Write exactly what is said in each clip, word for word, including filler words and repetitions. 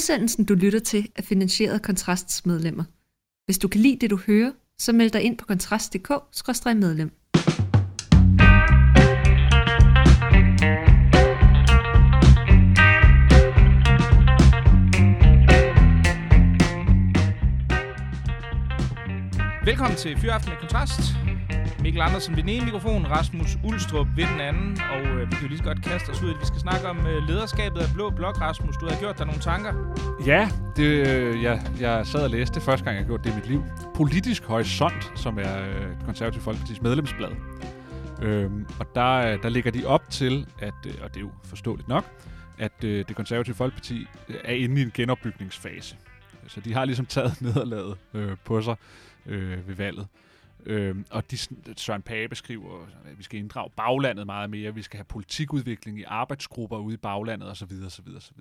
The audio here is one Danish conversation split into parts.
Udsendelsen, du lytter til, er finansieret af Kontrasts medlemmer. Hvis du kan lide det, du hører, så meld dig ind på kontrast punktum d k skråstreg medlem. Velkommen til Fyraften med Kontrast. Mikkel Andersen ved den ene mikrofon, Rasmus Ulstrup ved den anden. Og øh, vi kan jo lige så godt kaste os ud, at vi skal snakke om øh, lederskabet af Blå Blok. Rasmus, du har gjort dig nogle tanker. Ja, det, øh, jeg, jeg sad og læste første gang, jeg gjorde det i mit liv. Politisk Horisont, som er øh, Konservative Folkepartis medlemsblad. Øh, og der, der ligger de op til, at, øh, og det er jo forståeligt nok, at øh, det Konservative Folkeparti er inde i en genopbygningsfase. Så de har ligesom taget nederlaget øh, på sig øh, ved valget. Øh, og de, Søren Pape skriver, at vi skal inddrage baglandet meget mere, vi skal have politikudvikling i arbejdsgrupper ude i baglandet osv. osv., osv.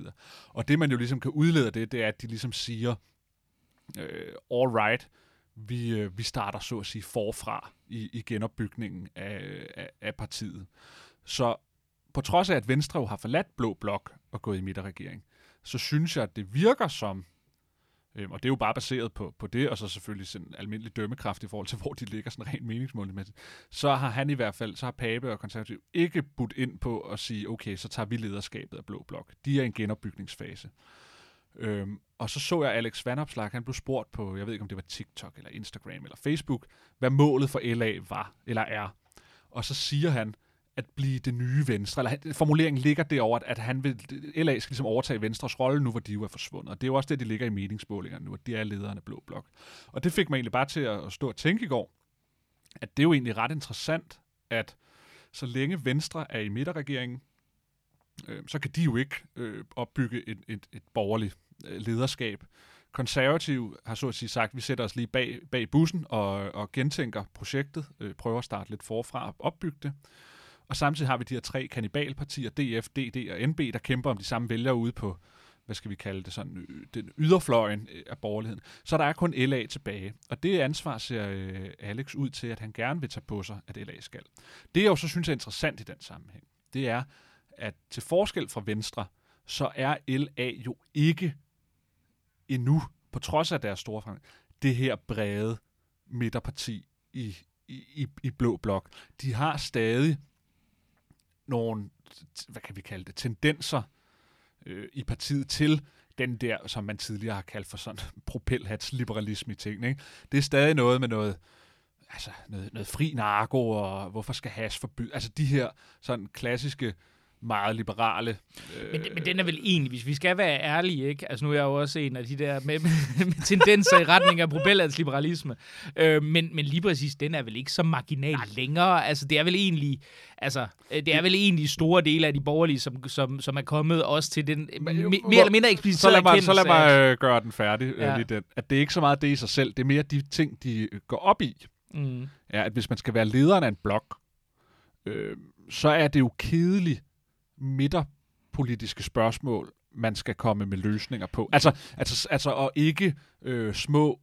Og det man jo ligesom kan udlede af det, det er, at de ligesom siger, øh, all right, vi, øh, vi starter så at sige forfra i, i genopbygningen af, af, af partiet. Så på trods af, at Venstre jo har forladt Blå Blok og gået i midterregering, så synes jeg, at det virker som, Øhm, og det er jo bare baseret på, på det, og så selvfølgelig sådan almindelig dømmekraft i forhold til, hvor de ligger sådan rent meningsmålmæssigt. Så har han i hvert fald, så har Pape og Konservativ ikke budt ind på at sige, okay, så tager vi lederskabet af Blå Blok. De er i en genopbygningsfase. Øhm, og så så jeg Alex Vanopslagh, han blev spurgt på, jeg ved ikke om det var TikTok eller Instagram eller Facebook, hvad målet for L A var, eller er. Og så siger han, at blive det nye Venstre, eller formuleringen ligger derover, at han vil, L A skal ligesom overtage Venstres rolle nu, hvor de jo er forsvundet. Og det er jo også det, de ligger i meningsmålingerne nu, at de er lederne af Blå Blok. Og det fik mig egentlig bare til at stå og tænke i går, at det er jo egentlig ret interessant, at så længe Venstre er i midterregeringen, øh, så kan de jo ikke øh, opbygge et, et, et borgerligt øh, lederskab. Konservative har så at sige sagt, at vi sætter os lige bag, bag bussen og, og gentænker projektet, øh, prøver at starte lidt forfra og opbygge det. Og samtidig har vi de her tre kannibalpartier, D F, D D og N B, der kæmper om de samme vælgere ude på, hvad skal vi kalde det, sådan, den yderfløjen af borgerligheden. Så der er kun L A tilbage, og det ansvar ser Alex ud til, at han gerne vil tage på sig, at L A skal. Det, jeg jo så synes er interessant i den sammenhæng, det er, at til forskel fra Venstre, så er L A jo ikke endnu, på trods af deres store fremgang, det her brede midterparti i, i, i Blå Blok. De har stadig nogle, hvad kan vi kalde det, tendenser øh, i partiet til den der, som man tidligere har kaldt for sådan propelhatsliberalisme i tingene, ikke? Det er stadig noget med noget, altså noget, noget fri narko, og hvorfor skal hash forbydes? Altså de her sådan klassiske, meget liberale. Øh... Men, men den er vel egentlig, hvis vi skal være ærlige, ikke? Altså nu er jeg jo også en af de der med, med tendenser i retning af propelhatsliberalisme. Øh, men, men lige præcis, den er vel ikke så marginal Nej. længere. Altså det er vel egentlig, altså det er vel egentlig store dele af de borgerlige, som, som, som er kommet også til den men, jo, mere hvor, eller mindre ekspliciterede erkendelse. Så lad mig, så lad mig øh, gøre den færdig, ja. øh, lige den. At det er ikke så meget det i sig selv, det er mere de ting, de går op i. Mm. Ja, at hvis man skal være lederen af en blok, øh, så er det jo kedeligt, midterpolitiske spørgsmål, man skal komme med løsninger på. Altså, altså, altså og ikke øh, små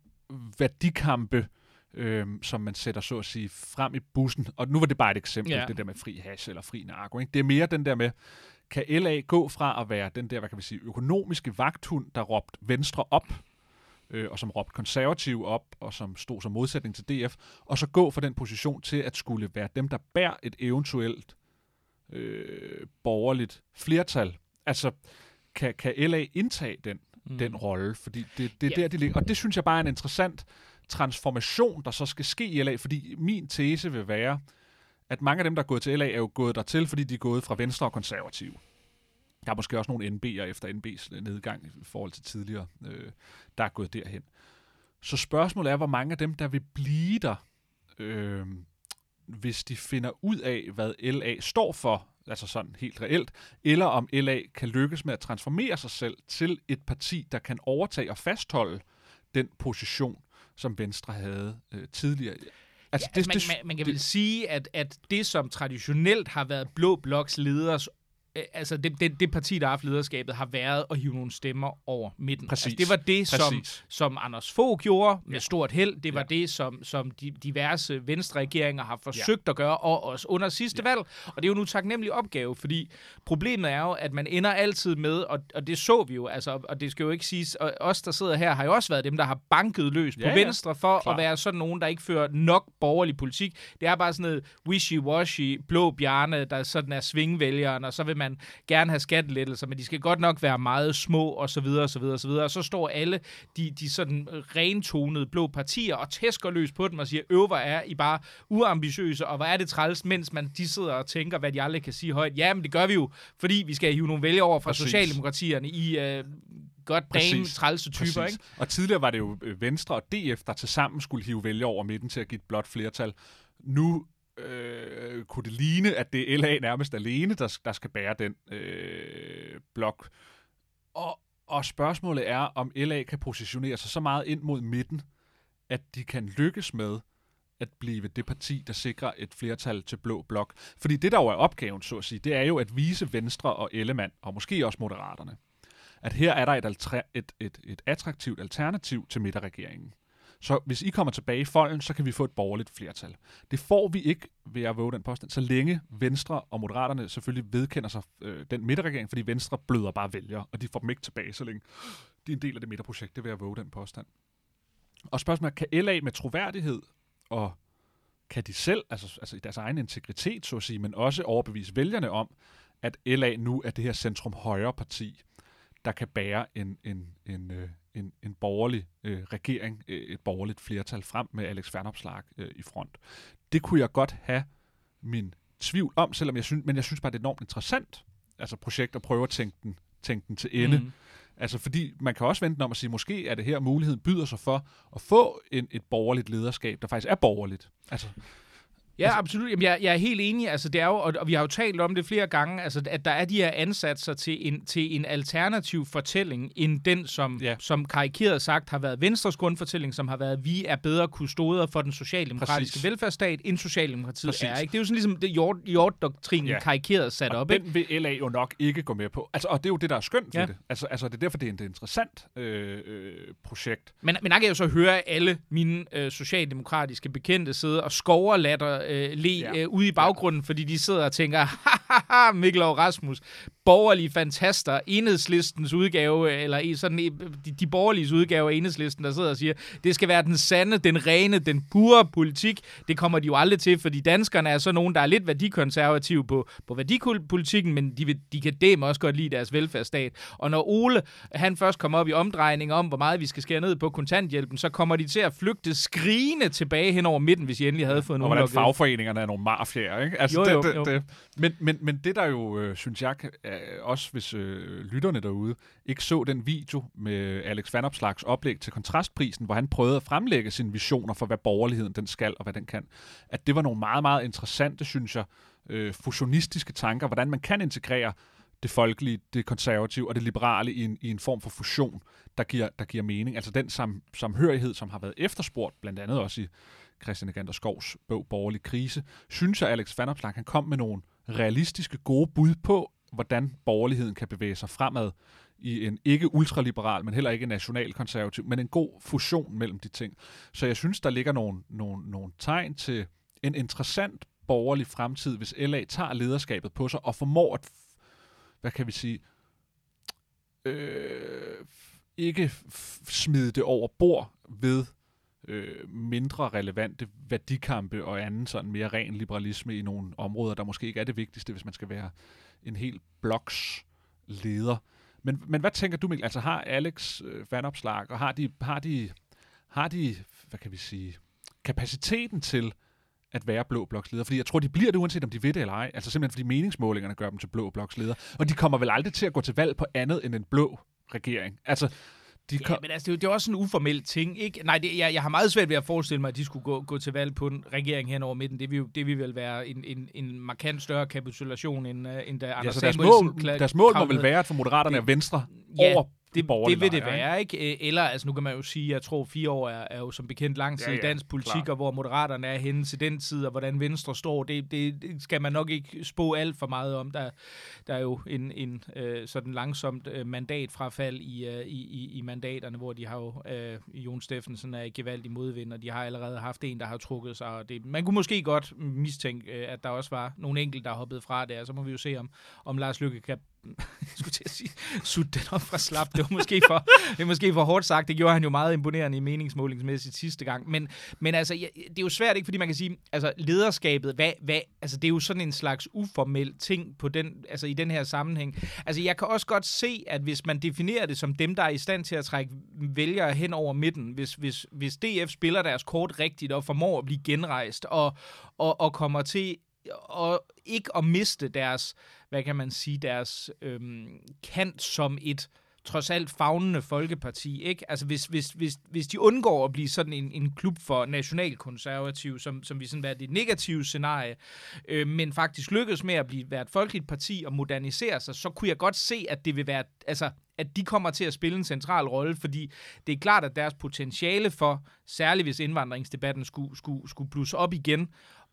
værdikampe, øh, som man sætter så at sige frem i bussen. Og nu var det bare et eksempel, ja. Det der med fri hash eller fri narko. Ikke? Det er mere den der med, kan L A gå fra at være den der, hvad kan vi sige, økonomiske vagthund, der råbte Venstre op, øh, og som råbte Konservative op, og som stod som modsætning til D F, og så gå fra den position til at skulle være dem, der bærer et eventuelt Øh, borgerligt flertal. Altså, kan, kan L A indtage den, mm. den rolle? Fordi det, det er yeah. der, de ligger. Og det synes jeg bare er en interessant transformation, der så skal ske i L A, fordi min tese vil være, at mange af dem, der er gået til L A, er jo gået dertil, fordi de er gået fra Venstre og Konservative. Der er måske også nogle N B'er efter N B's nedgang i forhold til tidligere, øh, der er gået derhen. Så spørgsmålet er, hvor mange af dem, der vil blive der, øh, hvis de finder ud af, hvad L A står for, altså sådan helt reelt, eller om L A kan lykkes med at transformere sig selv til et parti, der kan overtage og fastholde den position, som Venstre havde øh, tidligere. Altså, ja, det, man, det, man, man kan det, vel sige, at, at det, som traditionelt har været Blå Bloks leders altså det, det, det parti, der har haft lederskabet, har været at hive nogle stemmer over midten. Præcis. Altså, det var det, som, som Anders Fogh gjorde med ja. stort held. Det var ja. det, som, som de diverse venstreregeringer har forsøgt ja. at gøre, og også under sidste ja. valg. Og det er jo nu taknemmelig opgave, fordi problemet er jo, at man ender altid med, og, og det så vi jo, altså, og det skal jo ikke siges, og os, der sidder her, har jo også været dem, der har banket løs ja, på Venstre for klar. At være sådan nogen, der ikke fører nok borgerlig politik. Det er bare sådan noget wishy-washy, blå bjerne, der sådan er svingvælgeren, og så vil man gerne have skattelettelser, men de skal godt nok være meget små, og så videre, og så videre, og så videre. Og så står alle de, de sådan rentonede blå partier og tæsker løs på dem og siger, øv, hvor er I bare uambitiøse, og hvor er det træls, mens man de sidder og tænker, hvad de aldrig kan sige højt. Jamen, det gør vi jo, fordi vi skal hive nogle vælgere over fra Præcis. Socialdemokratierne i... Øh, godt breme, trælse typer, ikke? Og tidligere var det jo Venstre og D F, der tilsammen skulle hive vælger over midten til at give et blot flertal. Nu øh, kunne det ligne, at det er L A nærmest alene, der, der skal bære den øh, blok. Og, og spørgsmålet er, om L A kan positionere sig så meget ind mod midten, at de kan lykkes med at blive det parti, der sikrer et flertal til blå blok. Fordi det, der jo er opgaven, så at sige, det er jo at vise Venstre og Ellemann, og måske også Moderaterne, at her er der et, altre- et, et, et attraktivt alternativ til midterregeringen. Så hvis I kommer tilbage i folden, så kan vi få et borgerligt flertal. Det får vi ikke, ved at våge den påstand, så længe Venstre og Moderaterne selvfølgelig vedkender sig øh, den midterregering, fordi Venstre bløder bare vælgere, og de får dem ikke tilbage, så længe de er en del af det midterprojekt, det ved at våge den påstand. Og spørgsmålet er, kan L A med troværdighed, og kan de selv, altså, altså i deres egen integritet, så at sige, men også overbevise vælgerne om, at L A nu er det her centrum-højre parti, der kan bære en, en, en, en, en borgerlig øh, regering, et borgerligt flertal frem med Alex Vanopslagh øh, i front. Det kunne jeg godt have min tvivl om, selvom jeg synes, men jeg synes bare, det er enormt interessant, altså projekt at prøve at tænke den, tænke den til ende. Mm. Altså fordi man kan også vente om at sige, måske er det her, muligheden byder sig for at få en, et borgerligt lederskab, der faktisk er borgerligt. Altså... Ja, altså, absolut. Jamen, jeg, jeg er helt enig. Altså, det er jo, og, og vi har jo talt om det flere gange, altså, at der er de her ansatser til en, til en alternativ fortælling, end den, som, ja. som karikeret sagt har været Venstres grundfortælling, som har været, vi er bedre kustoder for den socialdemokratiske Præcis. velfærdsstat, end Socialdemokratiet Præcis. er. Ikke? Det er jo sådan ligesom det jord, jorddoktrinen ja. karikeret sat og op. Den ikke? Vil L A jo nok ikke gå med på. Altså, og det er jo det, der er skønt ja. ved det. Altså, altså, det er derfor, det er et interessant øh, øh, projekt. Men, men der kan jeg jo så høre alle mine øh, socialdemokratiske bekendte sidde og skoverlatter Øh, le ja. øh, ude i baggrunden, ja. fordi de sidder og tænker, haha, Mikkel og Rasmus, borgerlige fantaster, Enhedslistens udgave, eller sådan, de, de borgerliges udgave af Enhedslisten, der sidder og siger, det skal være den sande, den rene, den pure politik. Det kommer de jo aldrig til, fordi danskerne er så nogen, der er lidt værdikonservative på, på værdipolitikken, men de, de kan dem også godt lide deres velfærdsstat. Og når Ole, han først kommer op i omdrejninger om, hvor meget vi skal skære ned på kontanthjælpen, så kommer de til at flygte skrigende tilbage hen over midten, hvis de endelig havde fået nogen lukket. Fagforeningerne er nogle mafiaer, ikke? Altså, jo, jo, det, det, jo. Det. Men, men, men det der jo, øh, synes jeg, er, også hvis øh, lytterne derude ikke så den video med Alex Vanopslaghs oplæg til Kontrastprisen, hvor han prøvede at fremlægge sine visioner for, hvad borgerligheden den skal og hvad den kan, at det var nogle meget, meget interessante, synes jeg, øh, fusionistiske tanker, hvordan man kan integrere det folkelige, det konservative og det liberale i en, i en form for fusion, der giver, der giver mening. Altså den sam, samhørighed, som har været efterspurgt, blandt andet også i Christian Egander Skovs bog Borgerlig Krise, synes jeg, Alex Vanopslagh, han kom med nogle realistiske gode bud på, hvordan borgerligheden kan bevæge sig fremad i en ikke ultraliberal, men heller ikke nationalkonservativ, men en god fusion mellem de ting. Så jeg synes, der ligger nogle, nogle, nogle tegn til en interessant borgerlig fremtid, hvis L A tager lederskabet på sig og formår at, hvad kan vi sige, øh, ikke smide det over bord ved Øh, mindre relevante værdikampe og anden sådan mere ren liberalisme i nogle områder, der måske ikke er det vigtigste, hvis man skal være en hel bloks leder. Men, men hvad tænker du, Mikkel? Altså har Alex øh, Vanopslagh, og har de, har, de, har de, hvad kan vi sige, kapaciteten til at være blå bloks leder? Fordi jeg tror, de bliver det, uanset om de ved det eller ej. Altså simpelthen, fordi meningsmålingerne gør dem til blå bloks leder. Og de kommer vel aldrig til at gå til valg på andet end en blå regering. Altså, De kom... ja, men altså, det er jo også en uformel ting, ikke? Nej, det, jeg, jeg har meget svært ved at forestille mig, at de skulle gå, gå til valg på en regering hen over midten. Det vil jo det vil vel være en, en, en markant større kapitulation, end, uh, end da Anders ja, Samuelsen... Deres mål, deres mål må vel være, at for Moderaterne det, og Venstre ja, over Det, det vil det være, ikke? Eller, altså nu kan man jo sige, jeg tror fire år er, er jo som bekendt lang tid ja, ja, i dansk politik, klar. Og hvor Moderaterne er henne til den tid, og hvordan Venstre står, det, det, det skal man nok ikke spå alt for meget om. Der, der er jo en, en øh, sådan langsomt øh, mandatfrafald i, øh, i, i mandaterne, hvor de har jo, øh, Jon Steffen er gevaldig modvind, og de har allerede haft en, der har trukket sig. Og det, man kunne måske godt mistænke, øh, at der også var nogle enkelte, der hoppede fra det, og så må vi jo se, om, om Lars Løkke kan jeg skulle til at sige, sut den op fra slap. Det var måske for, det var måske for hårdt sagt. Det gjorde han jo meget imponerende i meningsmålingsmæssigt sidste gang. Men, men altså, ja, det er jo svært, ikke? Fordi man kan sige, altså lederskabet, hvad, hvad, altså, det er jo sådan en slags uformel ting på den, altså, i den her sammenhæng. Altså, jeg kan også godt se, at hvis man definerer det som dem, der er i stand til at trække vælgere hen over midten, hvis, hvis, hvis D F spiller deres kort rigtigt og formår at blive genrejst og, og, og kommer til og ikke at miste deres, hvad kan man sige, deres øhm, kant som et trods alt favnende folkeparti, ikke? Altså hvis, hvis, hvis, hvis de undgår at blive sådan en, en klub for nationalkonservative, som, som vi sådan været det negative scenarie, øh, men faktisk lykkes med at blive, være et folkeligt parti og modernisere sig, så kunne jeg godt se, at det vil være, altså at de kommer til at spille en central rolle, fordi det er klart, at deres potentiale for, særligt hvis indvandringsdebatten skulle, skulle, skulle blusse op igen,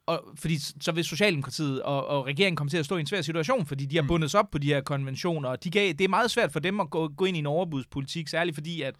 og fordi så vil Socialdemokratiet og, og regeringen komme til at stå i en svær situation, fordi de har bundet sig op på de her konventioner, og de kan, det er meget svært for dem at gå, gå ind i en overbudspolitik, særligt fordi, at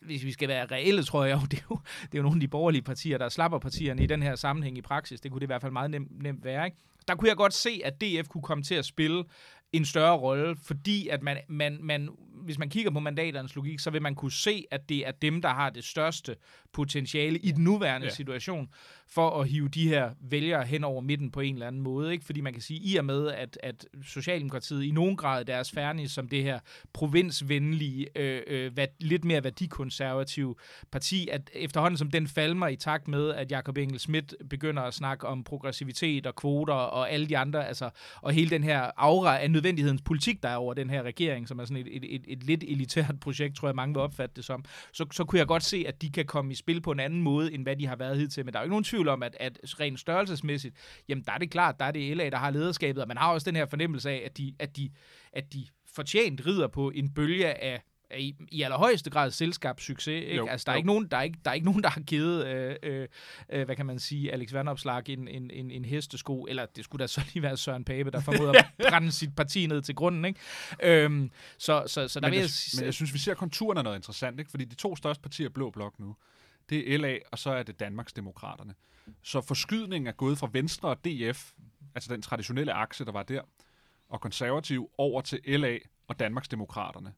hvis vi skal være reelle, tror jeg jo, det er jo, det er jo nogle af de borgerlige partier, der slapper partierne i den her sammenhæng i praksis. Det kunne det i hvert fald meget nemt, nemt være, ikke? Der kunne jeg godt se, at D F kunne komme til at spille en større rolle, fordi at man, man, man, hvis man kigger på mandaternes logik, så vil man kunne se, at det er dem, der har det største potentiale i den nuværende ja. situation, for at hive de her vælgere hen over midten på en eller anden måde, ikke? Fordi man kan sige, i og med, at, at Socialdemokratiet i nogen grad deres fernis som det her provinsvenlige, øh, øh, vær, lidt mere værdikonservative parti, at efterhånden som den falmer i takt med, at Jacob Engel-Schmidt begynder at snakke om progressivitet og kvoter og alle de andre, altså, og hele den her aura af nødvendighedens politik, der er over den her regering, som er sådan et, et, et, et lidt elitært projekt, tror jeg, mange vil opfatte det som, så, så kunne jeg godt se, at de kan komme i spil på en anden måde, end hvad de har været hidtil. Men der er jo ikke nogen tvivl om, at, at rent størrelsesmæssigt, jamen der er det klart, der er det L A, der har lederskabet, og man har også den her fornemmelse af, at de, at de, at de fortjent rider på en bølge af I, i allerhøjeste grad selskabssucces, ikke? Jo, altså, der er ikke nogen, der er ikke, der er ikke nogen, der har givet, øh, øh, hvad kan man sige, Alex Vanopslagh en, en, en, en hestesko, eller det skulle da så lige være Søren Pape, der formoder at brænde sit parti ned til grunden, ikke? Øhm, så, så, så der men, vil jeg, jeg... Men jeg synes, vi ser konturerne af noget interessant, ikke? Fordi de to største partier er Blå Blok nu. Det er L A, og så er det Danmarksdemokraterne. Så forskydningen er gået fra Venstre og D F, altså den traditionelle akse, der var der, og konservativ over til L A og Danmarksdemokraterne.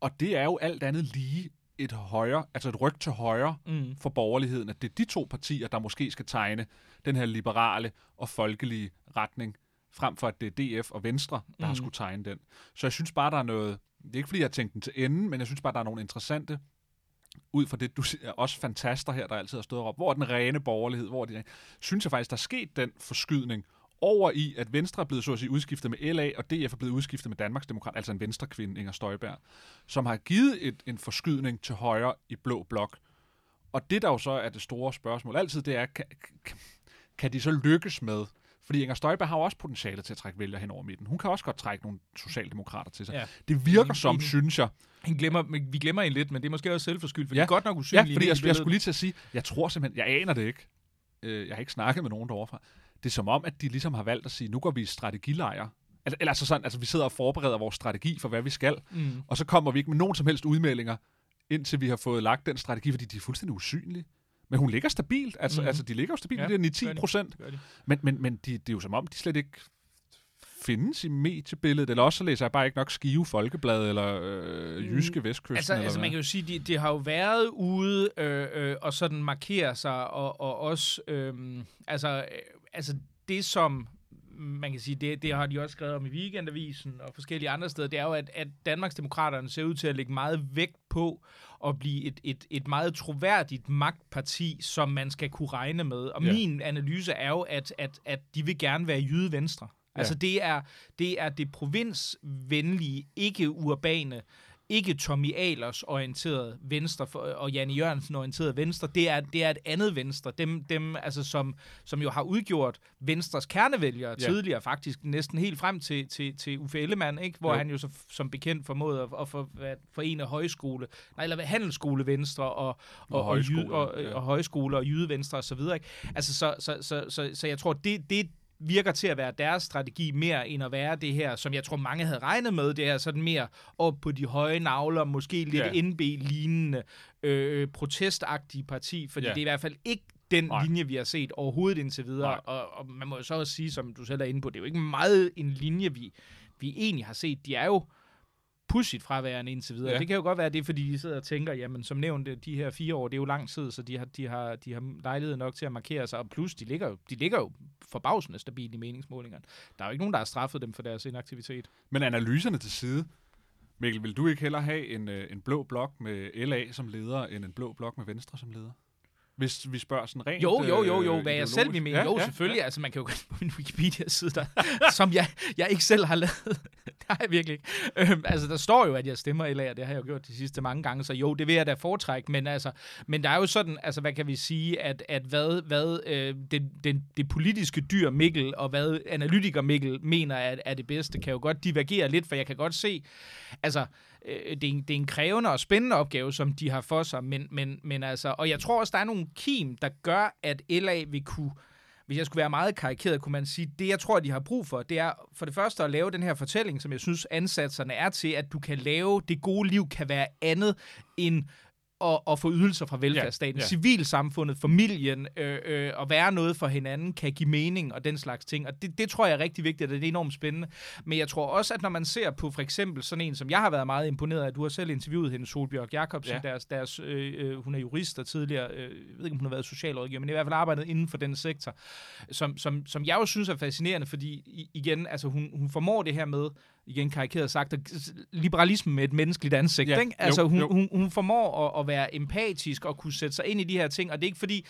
Og det er jo alt andet lige et højre, altså et ryg til højre mm. for borgerligheden, at det er de to partier, der måske skal tegne den her liberale og folkelige retning, frem for at det er D F og Venstre, der mm. har skulle tegne den. Så jeg synes bare, der er noget, det er ikke fordi, jeg har tænkt den til enden, men jeg synes bare, der er nogle interessante, ud fra det, du siger, også fantaster her, der altid har stået op, hvor den rene borgerlighed, hvor de, synes jeg faktisk, der er sket den forskydning, over i, at Venstre er blevet så at sige, udskiftet med L A, og D F er blevet udskiftet med Danmarksdemokrat, altså en venstrekvinde, Inger Støjberg, som har givet et, en forskydning til højre i Blå Blok. Og det, der jo så er det store spørgsmål altid, det er, kan, kan de så lykkes med? Fordi Inger Støjberg har også potentiale til at trække vælger hen over midten. Hun kan også godt trække nogle socialdemokrater til sig. Ja. Det virker en, som, en, synes jeg. En glemmer, vi glemmer en lidt, men det er måske også selvforskyldt, for ja. det er godt nok usynligt. Ja, fordi jeg, jeg skulle lige til at sige, jeg tror simpelthen, jeg aner det ikke. Jeg har ikke snakket med nogen deroverfra. Det er som om, at de ligesom har valgt at sige, nu går vi i strategilejre. Eller, eller altså sådan, altså vi sidder og forbereder vores strategi for, hvad vi skal. Mm. Og så kommer vi ikke med nogen som helst udmeldinger, indtil vi har fået lagt den strategi, fordi de er fuldstændig usynlige. Men hun ligger stabilt. Altså, mm. altså de ligger jo stabilt. Ja, det er ni til ti procent. Men, men, men de, det er jo som om, de slet ikke findes i mediebilledet, eller også så læser jeg bare ikke nok Skive Folkeblad, eller øh, Jyske Vestkysten. Altså, eller altså man kan jo sige, de, de har jo været ude øh, øh, og sådan markerer sig, og, og også, øh, altså, øh, altså det som, man kan sige, det, det har de også skrevet om i Weekendavisen og forskellige andre steder, det er jo, at, at Danmarksdemokraterne ser ud til at lægge meget vægt på at blive et, et, et meget troværdigt magtparti, som man skal kunne regne med. Og ja. min analyse er jo, at, at, at de vil gerne være jyde venstre. Ja. Altså det er det, er det provinsvenlige, ikke urbane ikke Tommy Ahlers orienteret Venstre og Janne Jørgensen orienteret Venstre. Det er, det er et andet Venstre. Dem, dem altså, som, som jo har udgjort Venstres kernevælgere ja. tidligere, faktisk næsten helt frem til, til, til Uffe Ellemann, ikke? Hvor jo. han jo så, som bekendt formåede at, at, for, at forene højskole, nej, eller handelsskole Venstre og, og, og, højskole, og, og, ja. og højskole og jyde Venstre osv. Altså, så, så, så, så, så jeg tror, det, det virker til at være deres strategi mere end at være det her, som jeg tror mange havde regnet med, det her sådan mere op på de høje navler, måske lidt yeah. N B-lignende øh, protestagtige parti, fordi yeah. det er i hvert fald ikke den Nej. linje, vi har set overhovedet indtil videre, og, og man må jo så også sige, som du selv er inde på, det er jo ikke meget en linje, vi, vi egentlig har set. De er jo pudsigt fraværende indtil videre. Ja. Det kan jo godt være, det fordi de sidder og tænker, jamen som nævnte, de her fire år, det er jo lang tid, så de har, de har, de har lejlighed nok til at markere sig, og plus, de ligger, jo, de ligger jo forbavsende stabilt i meningsmålingerne. Der er jo ikke nogen, der har straffet dem for deres inaktivitet. Men analyserne til side, Mikkel, vil du ikke hellere have en, en blå blok med L A som leder, end en blå blok med Venstre som leder? Hvis vi spørger sådan rent... Jo, jo, jo, jo. Hvad ideologisk. Jeg selv vil mene. Ja, jo, ja, selvfølgelig. Ja. Altså, man kan jo gå på min Wikipedia-side, der, som jeg, jeg ikke selv har lavet. Nej, virkelig ikke. Øhm, altså, der står jo, at jeg stemmer L A, og det har jeg jo gjort de sidste mange gange, så jo, det vil jeg da foretrække. Men, altså, men der er jo sådan, altså, hvad kan vi sige, at, at hvad, hvad øh, det, det, det politiske dyr Mikkel, og hvad analytiker Mikkel mener er, er det bedste, kan jo godt divergere lidt, for jeg kan godt se... Altså, Det er, en, det er en krævende og spændende opgave, som de har for sig, men, men, men altså... Og jeg tror også, der er nogle kim, der gør, at L A vil kunne... Hvis jeg skulle være meget karikeret, kunne man sige, det jeg tror, de har brug for, det er for det første at lave den her fortælling, som jeg synes, ansatserne er til, at du kan lave, det gode liv kan være andet end... Og, og få ydelser fra velfærdsstaten, ja, ja. civilsamfundet, familien, øh, øh, at være noget for hinanden, kan give mening og den slags ting. Og det, det tror jeg er rigtig vigtigt, og det er enormt spændende. Men jeg tror også, at når man ser på for eksempel sådan en, som jeg har været meget imponeret af, du har selv interviewet hende, Solbjørg Jakobsen, ja. deres, deres, øh, hun er jurist og tidligere, øh, jeg ved ikke, om hun har været socialrådgiver, men i hvert fald arbejdet inden for den sektor, som, som, som jeg jo synes er fascinerende, fordi igen, altså hun, hun formår det her med, igen karikeret sagt, liberalisme med et menneskeligt ansigt. Ja, ikke? Altså, jo, hun, jo. Hun, hun formår at, at være empatisk og kunne sætte sig ind i de her ting, og det er ikke fordi,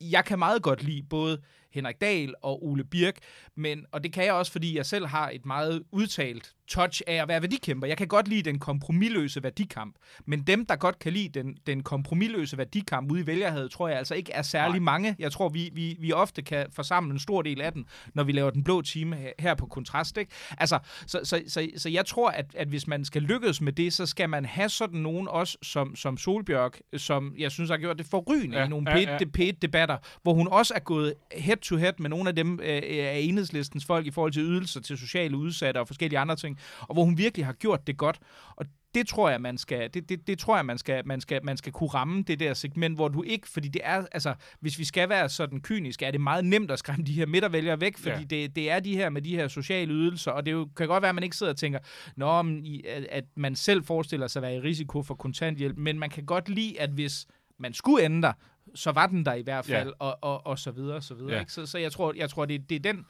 jeg kan meget godt lide både Henrik Dahl og Ole Birk, men, og det kan jeg også, fordi jeg selv har et meget udtalt touch af at være værdikæmper. Jeg kan godt lide den kompromilløse værdikamp, men dem, der godt kan lide den, den kompromilløse værdikamp ude i vælgerhavet, tror jeg altså ikke er særlig mange. Jeg tror, vi, vi, vi ofte kan forsamle en stor del af den, når vi laver den blå time her på Kontrast. Ikke? Altså, så, så, så, så jeg tror, at, at hvis man skal lykkes med det, så skal man have sådan nogen også som, som Solbjørg, som jeg synes har gjort det forrygende ja, i nogle ja, P et-debatter, ja. Hvor hun også er gået head to head med nogle af dem øh, af Enhedslistens folk i forhold til ydelser til sociale udsatte og forskellige andre ting, og hvor hun virkelig har gjort det godt. Og det tror jeg man skal det, det, det tror jeg man skal man skal man skal kunne ramme det der segment, hvor du ikke, fordi det er altså, hvis vi skal være sådan kyniske, er det meget nemt at skræmme de her midtervælgere væk, fordi ja. det det er de her med de her sociale ydelser, og det jo, kan godt være at man ikke sidder og tænker, nå, men, at man selv forestiller sig at være i risiko for kontanthjælp, men man kan godt lide, at hvis man skulle ende der, så var den der i hvert fald, ja. og, og, og så videre, og så videre. Ja. Ikke? Så, så jeg tror, jeg tror det, det er den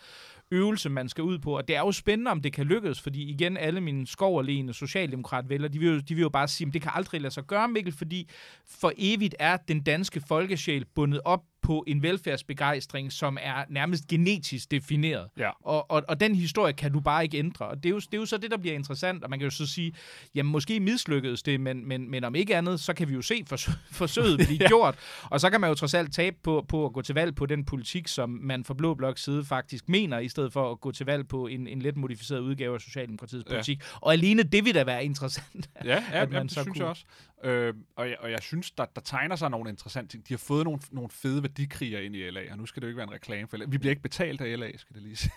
øvelse, man skal ud på, og det er jo spændende, om det kan lykkes, fordi igen, alle mine skoverlægende socialdemokratvælger, de vil jo, de vil jo bare sige, at det kan aldrig lade sig gøre, Mikkel, fordi for evigt er den danske folkesjæl bundet op på en velfærdsbegejstring, som er nærmest genetisk defineret. Ja. Og, og, og den historie kan du bare ikke ændre. Og det er, jo, det er jo så det, der bliver interessant, og man kan jo så sige, jamen måske mislykkedes det, men, men, men om ikke andet, så kan vi jo se forsø- forsøget blive ja. gjort. Og så kan man jo trods alt tabe på, på at gå til valg på den politik, som man fra Blå Bloks side faktisk mener, i stedet for at gå til valg på en, en let modificeret udgave af Socialdemokratiets politik. Ja. Og alene det vil da være interessant. Ja, ja, at man ja det så synes kunne. Jeg også. Øh, og, jeg, og jeg synes, der, der tegner sig nogle interessante ting. De har fået nogle, nogle fede værdikriger ind i L A, og nu skal det jo ikke være en reklame for L A. Vi bliver ikke betalt af L A, skal det lige sige.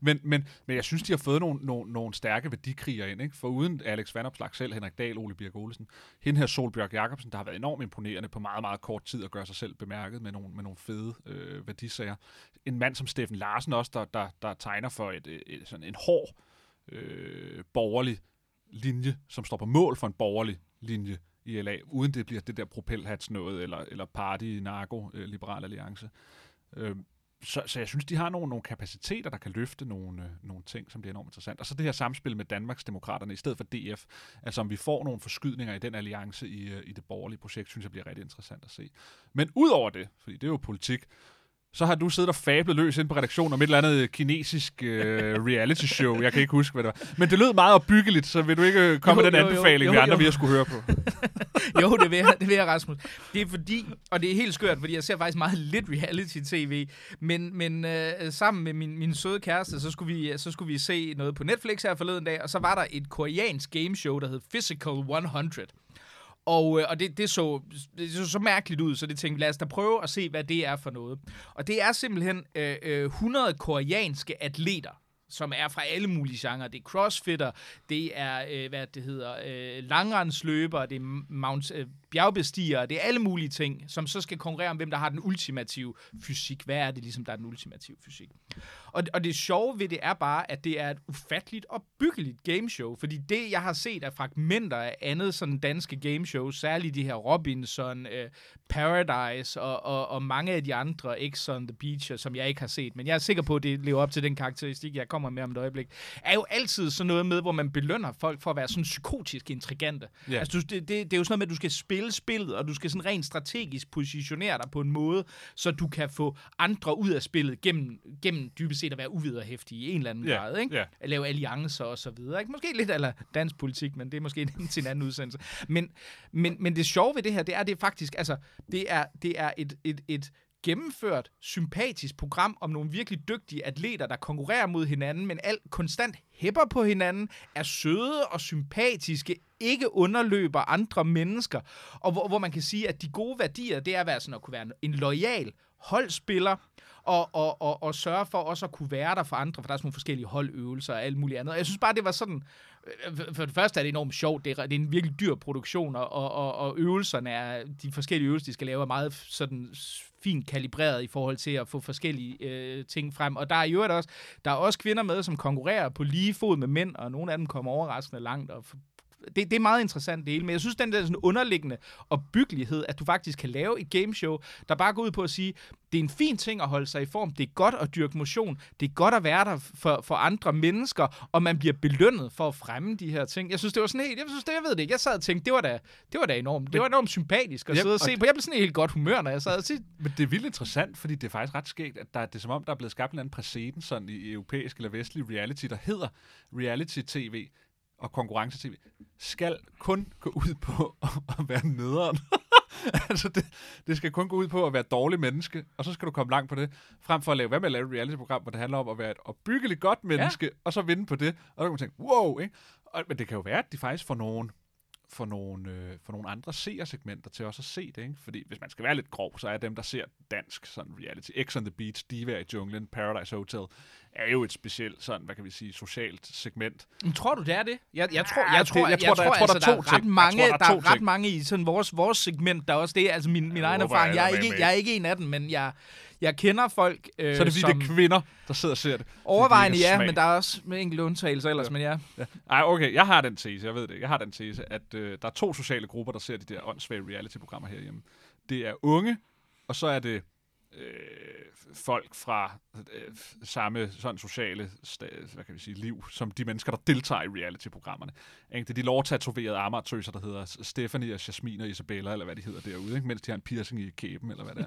men, men, men jeg synes, de har fået nogle, nogle, nogle stærke værdikriger ind, ikke? For uden Alex Vanopslagh selv, Henrik Dahl, Ole Birk Olesen, hende her Solbjørg Jakobsen, der har været enormt imponerende på meget, meget kort tid at gøre sig selv bemærket med nogle, med nogle fede øh, værdisager. En mand som Steffen Larsen også, der, der, der tegner for et, et, et, sådan en hård øh, borgerlig linje, som står på mål for en borgerlig linje i L A, uden det bliver det der propelhats noget, eller, eller party, narko, øh, liberal alliance. Øh, så, så jeg synes, de har nogle, nogle kapaciteter, der kan løfte nogle, øh, nogle ting, som det er enormt interessant. Og så det her samspil med Danmarksdemokraterne i stedet for D F, altså om vi får nogle forskydninger i den alliance i, øh, i det borgerlige projekt, synes jeg bliver rigtig interessant at se. Men ud over det, fordi det er jo politik, så har du siddet og fablet løs ind på redaktionen om et eller andet kinesisk øh, reality show. Jeg kan ikke huske, hvad det var. Men det lød meget opbyggeligt, så vil du ikke komme jo, med den anbefaling, jo, jo, jo, vi andre jo. vi har skulle høre på? Jo, det vil jeg, det vil jeg, Rasmus. Det er fordi, og det er helt skørt, fordi jeg ser faktisk meget lidt reality-tv, men, men øh, sammen med min, min søde kæreste, så skulle, vi, så skulle vi se noget på Netflix her forleden dag, og så var der et koreansk gameshow, der hed Physical hundrede. Og, øh, og det, det, så, det så så mærkeligt ud, så det tænkte, lad os da prøve at se, hvad det er for noget. Og det er simpelthen øh, øh, hundrede koreanske atleter, som er fra alle mulige genrer. Det er crossfitter, det er, øh, hvad det hedder, øh, langrendsløbere, det er mount, øh, bjergbestigere, det er alle mulige ting, som så skal konkurrere om, hvem der har den ultimative fysik. Hvad er det ligesom, der er den ultimative fysik? Og, og det sjove ved det er bare, at det er et ufatteligt og byggeligt gameshow, fordi det, jeg har set af fragmenter af andet sådan danske gameshows, særligt de her Robinson, øh, Paradise og, og, og mange af de andre, X on the Beach, som jeg ikke har set, men jeg er sikker på, at det lever op til den karakteristik, jeg kommer med om et øjeblik, er jo altid sådan noget med, hvor man belønner folk for at være sådan psykotisk intrigante. Yeah. Altså, det, det, det er jo sådan noget med, at du skal spille spillet, og du skal sådan rent strategisk positionere dig på en måde, så du kan få andre ud af spillet gennem, gennem dybest set at være uviderhæftig i en eller anden yeah. grad, ikke? Yeah. At lave alliancer og så videre, ikke? Måske lidt eller dansk politik, men det er måske en til en anden udsendelse. Men, men, men det sjove ved det her, det er det faktisk, altså, det er, det er et, et, et gennemført, sympatisk program om nogle virkelig dygtige atleter, der konkurrerer mod hinanden, men alt konstant hæpper på hinanden, er søde og sympatiske, ikke underløber andre mennesker, og hvor, hvor man kan sige, at de gode værdier, det er at være sådan at kunne være en loyal holdspiller, og, og, og, og sørge for også at kunne være der for andre, for der er sådan nogle forskellige holdøvelser og alt muligt andet. Og jeg synes bare, det var sådan, for det første er det enormt sjovt, det er, det er en virkelig dyr produktion, og, og, og øvelserne er, de forskellige øvelser, de skal lave, er meget sådan fint kalibreret i forhold til at få forskellige øh, ting frem. Og der er jo også, der er også kvinder med, som konkurrerer på lige fod med mænd, og nogle af dem kommer overraskende langt, og Det, det er meget interessant det hele, men jeg synes, den der sådan underliggende opbyggelighed, at du faktisk kan lave et gameshow, der bare går ud på at sige, det er en fin ting at holde sig i form, det er godt at dyrke motion, det er godt at være der for, for andre mennesker, og man bliver belønnet for at fremme de her ting. Jeg synes, det var sådan helt, jeg synes det, jeg ved det ikke, jeg sad og tænkte, det var da, det var da enormt, det var enormt sympatisk at sidde og, og se på. Jeg blev sådan helt godt humør, når jeg sad og sige. Men det er vildt interessant, fordi det er faktisk ret skægt, at der, det er som om, der er blevet skabt en anden præcedens sådan i europæisk eller vestlig reality, der hedder reality-tv. Og konkurrence-tv, skal kun gå ud på at være nederen. altså, det, det skal kun gå ud på at være dårlig menneske, og så skal du komme langt på det, frem for at lave, hvad med at lave et reality-program, hvor det handler om at være et opbyggeligt godt menneske, ja. Og så vinde på det. Og så kan man tænke, wow, ikke? Og, men det kan jo være, at de faktisk får nogle, får nogle, øh, får nogle andre seersegmenter til også at se det, ikke? Fordi hvis man skal være lidt grov, så er dem, der ser dansk sådan reality, X on the Beach, Diva i junglen, Paradise Hotel, er jo et specielt sådan, hvad kan vi sige, socialt segment. Men tror du det er det? Jeg jeg tror jeg tror jeg tror der er ret mange der er ret mange i sådan vores vores segment der også det altså min min egen erfaring. Jeg er ikke jeg er ikke en af dem, men jeg jeg kender folk øh, så det er fordi det er kvinder der sidder og ser det. Overvejende ja, men der er også med enkelte undtagelser ellers, men ja. Nej, okay, jeg har den tese, jeg ved det. Jeg har den tese at øh, der er to sociale grupper der ser de der åndssvage reality programmer herhjemme. Det er unge, og så er det folk fra øh, samme sådan sociale sta- hvad kan vi sige, liv, som de mennesker, der deltager i reality-programmerne. Det er de lårtatoverede amatøser, der hedder Stephanie og Jasmine og Isabella, eller hvad de hedder derude, ikke? Mens de har en piercing i kæben, eller hvad det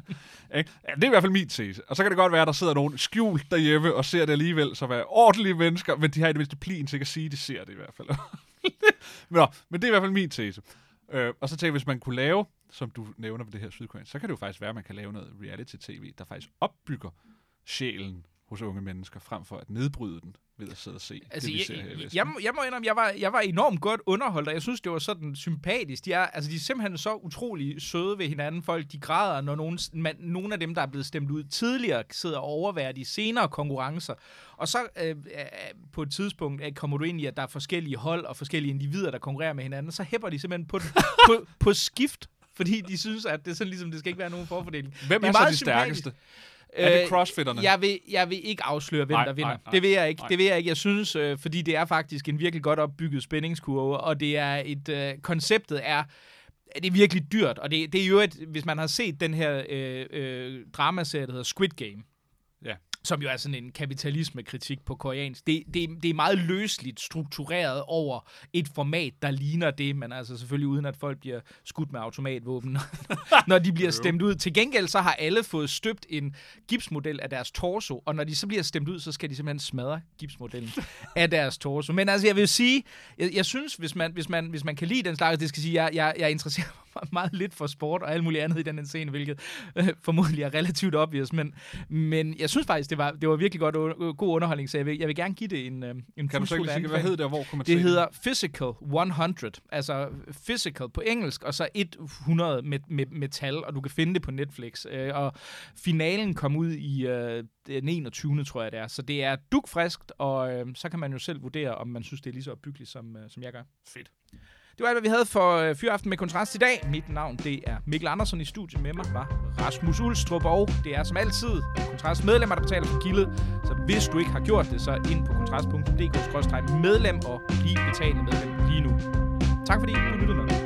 er. Ikke? Det er i hvert fald min tese. Og så kan det godt være, at der sidder nogen skjult derhjemme og ser det alligevel, så være ordentlige mennesker, men de har i det mindste plin til at sige, at de ser det i hvert fald. Nå, men det er i hvert fald min tese. Øh, og så tænker jeg, hvis man kunne lave, som du nævner ved det her Sydkorea, så kan det jo faktisk være, at man kan lave noget reality-tv, der faktisk opbygger sjælen hos unge mennesker, frem for at nedbryde den ved at sidde og se altså, det, vi jeg, ser her i Vesten. Jeg, jeg må indrømme, jeg var, jeg var enormt godt underholdt, og jeg synes, det var sådan sympatisk. De er, altså, de er simpelthen så utrolig søde ved hinanden. Folk, de græder, når nogen, man, nogle af dem, der er blevet stemt ud tidligere, sidder og overværer de senere konkurrencer. Og så øh, på et tidspunkt øh, kommer du ind i, at der er forskellige hold og forskellige individer, der konkurrerer med hinanden, så hæpper de simpelthen på, på, på skift, fordi de synes, at det, sådan, ligesom, det skal ikke være nogen forfordeling. Hvem er, er så de stærkeste? Er det crossfitterne? Jeg vil, jeg vil ikke afsløre, hvem nej, der vinder. Nej, nej, det vil jeg ikke. Nej. Det vil jeg ikke. Jeg synes, øh, fordi det er faktisk en virkelig godt opbygget spændingskurve, og det er et øh, konceptet er det er virkelig dyrt, og det, det er jo et hvis man har set den her øh, øh, dramaserie, der hedder Squid Game. Ja. som jo er sådan en kapitalismekritik på koreansk. Det, det, det er meget løsligt struktureret over et format, der ligner det, men altså selvfølgelig uden, at folk bliver skudt med automatvåben, når de bliver stemt ud. Til gengæld så har alle fået støbt en gipsmodel af deres torso, og når de så bliver stemt ud, så skal de simpelthen smadre gipsmodellen af deres torso. Men altså, jeg vil sige, jeg, jeg synes, hvis man, hvis, man, hvis man kan lide den slags, det skal sige, jeg, jeg, jeg interesserer mig meget lidt for sport og alt muligt andet i den scene, hvilket øh, formodentlig er relativt obvious, men, men jeg synes faktisk, det var, det var virkelig godt uh, god underholdning, så jeg vil, jeg vil gerne give det en, uh, en kan du så ikke sige, hvad hedder det, og hvor kommer det? Det hedder Physical hundrede, altså Physical på engelsk, og så hundrede med, med, med tal, og du kan finde det på Netflix. Uh, og finalen kom ud i uh, den enogtyvende tror jeg det er, så det er dugfriskt, og uh, så kan man jo selv vurdere, om man synes, det er lige så opbyggeligt, som, uh, som jeg gør. Fedt. Det var alt, hvad vi havde for Fyraften med Kontrast i dag. Mit navn, det er Mikkel Andersen. I studiet med mig var Rasmus Ulstrup, og det er som altid Kontrast medlemmer, der betaler for kildet. Så hvis du ikke har gjort det, så ind på kontrast punktum d k skråstreg medlem og bliv betalende medlem lige nu. Tak fordi du lyttede med.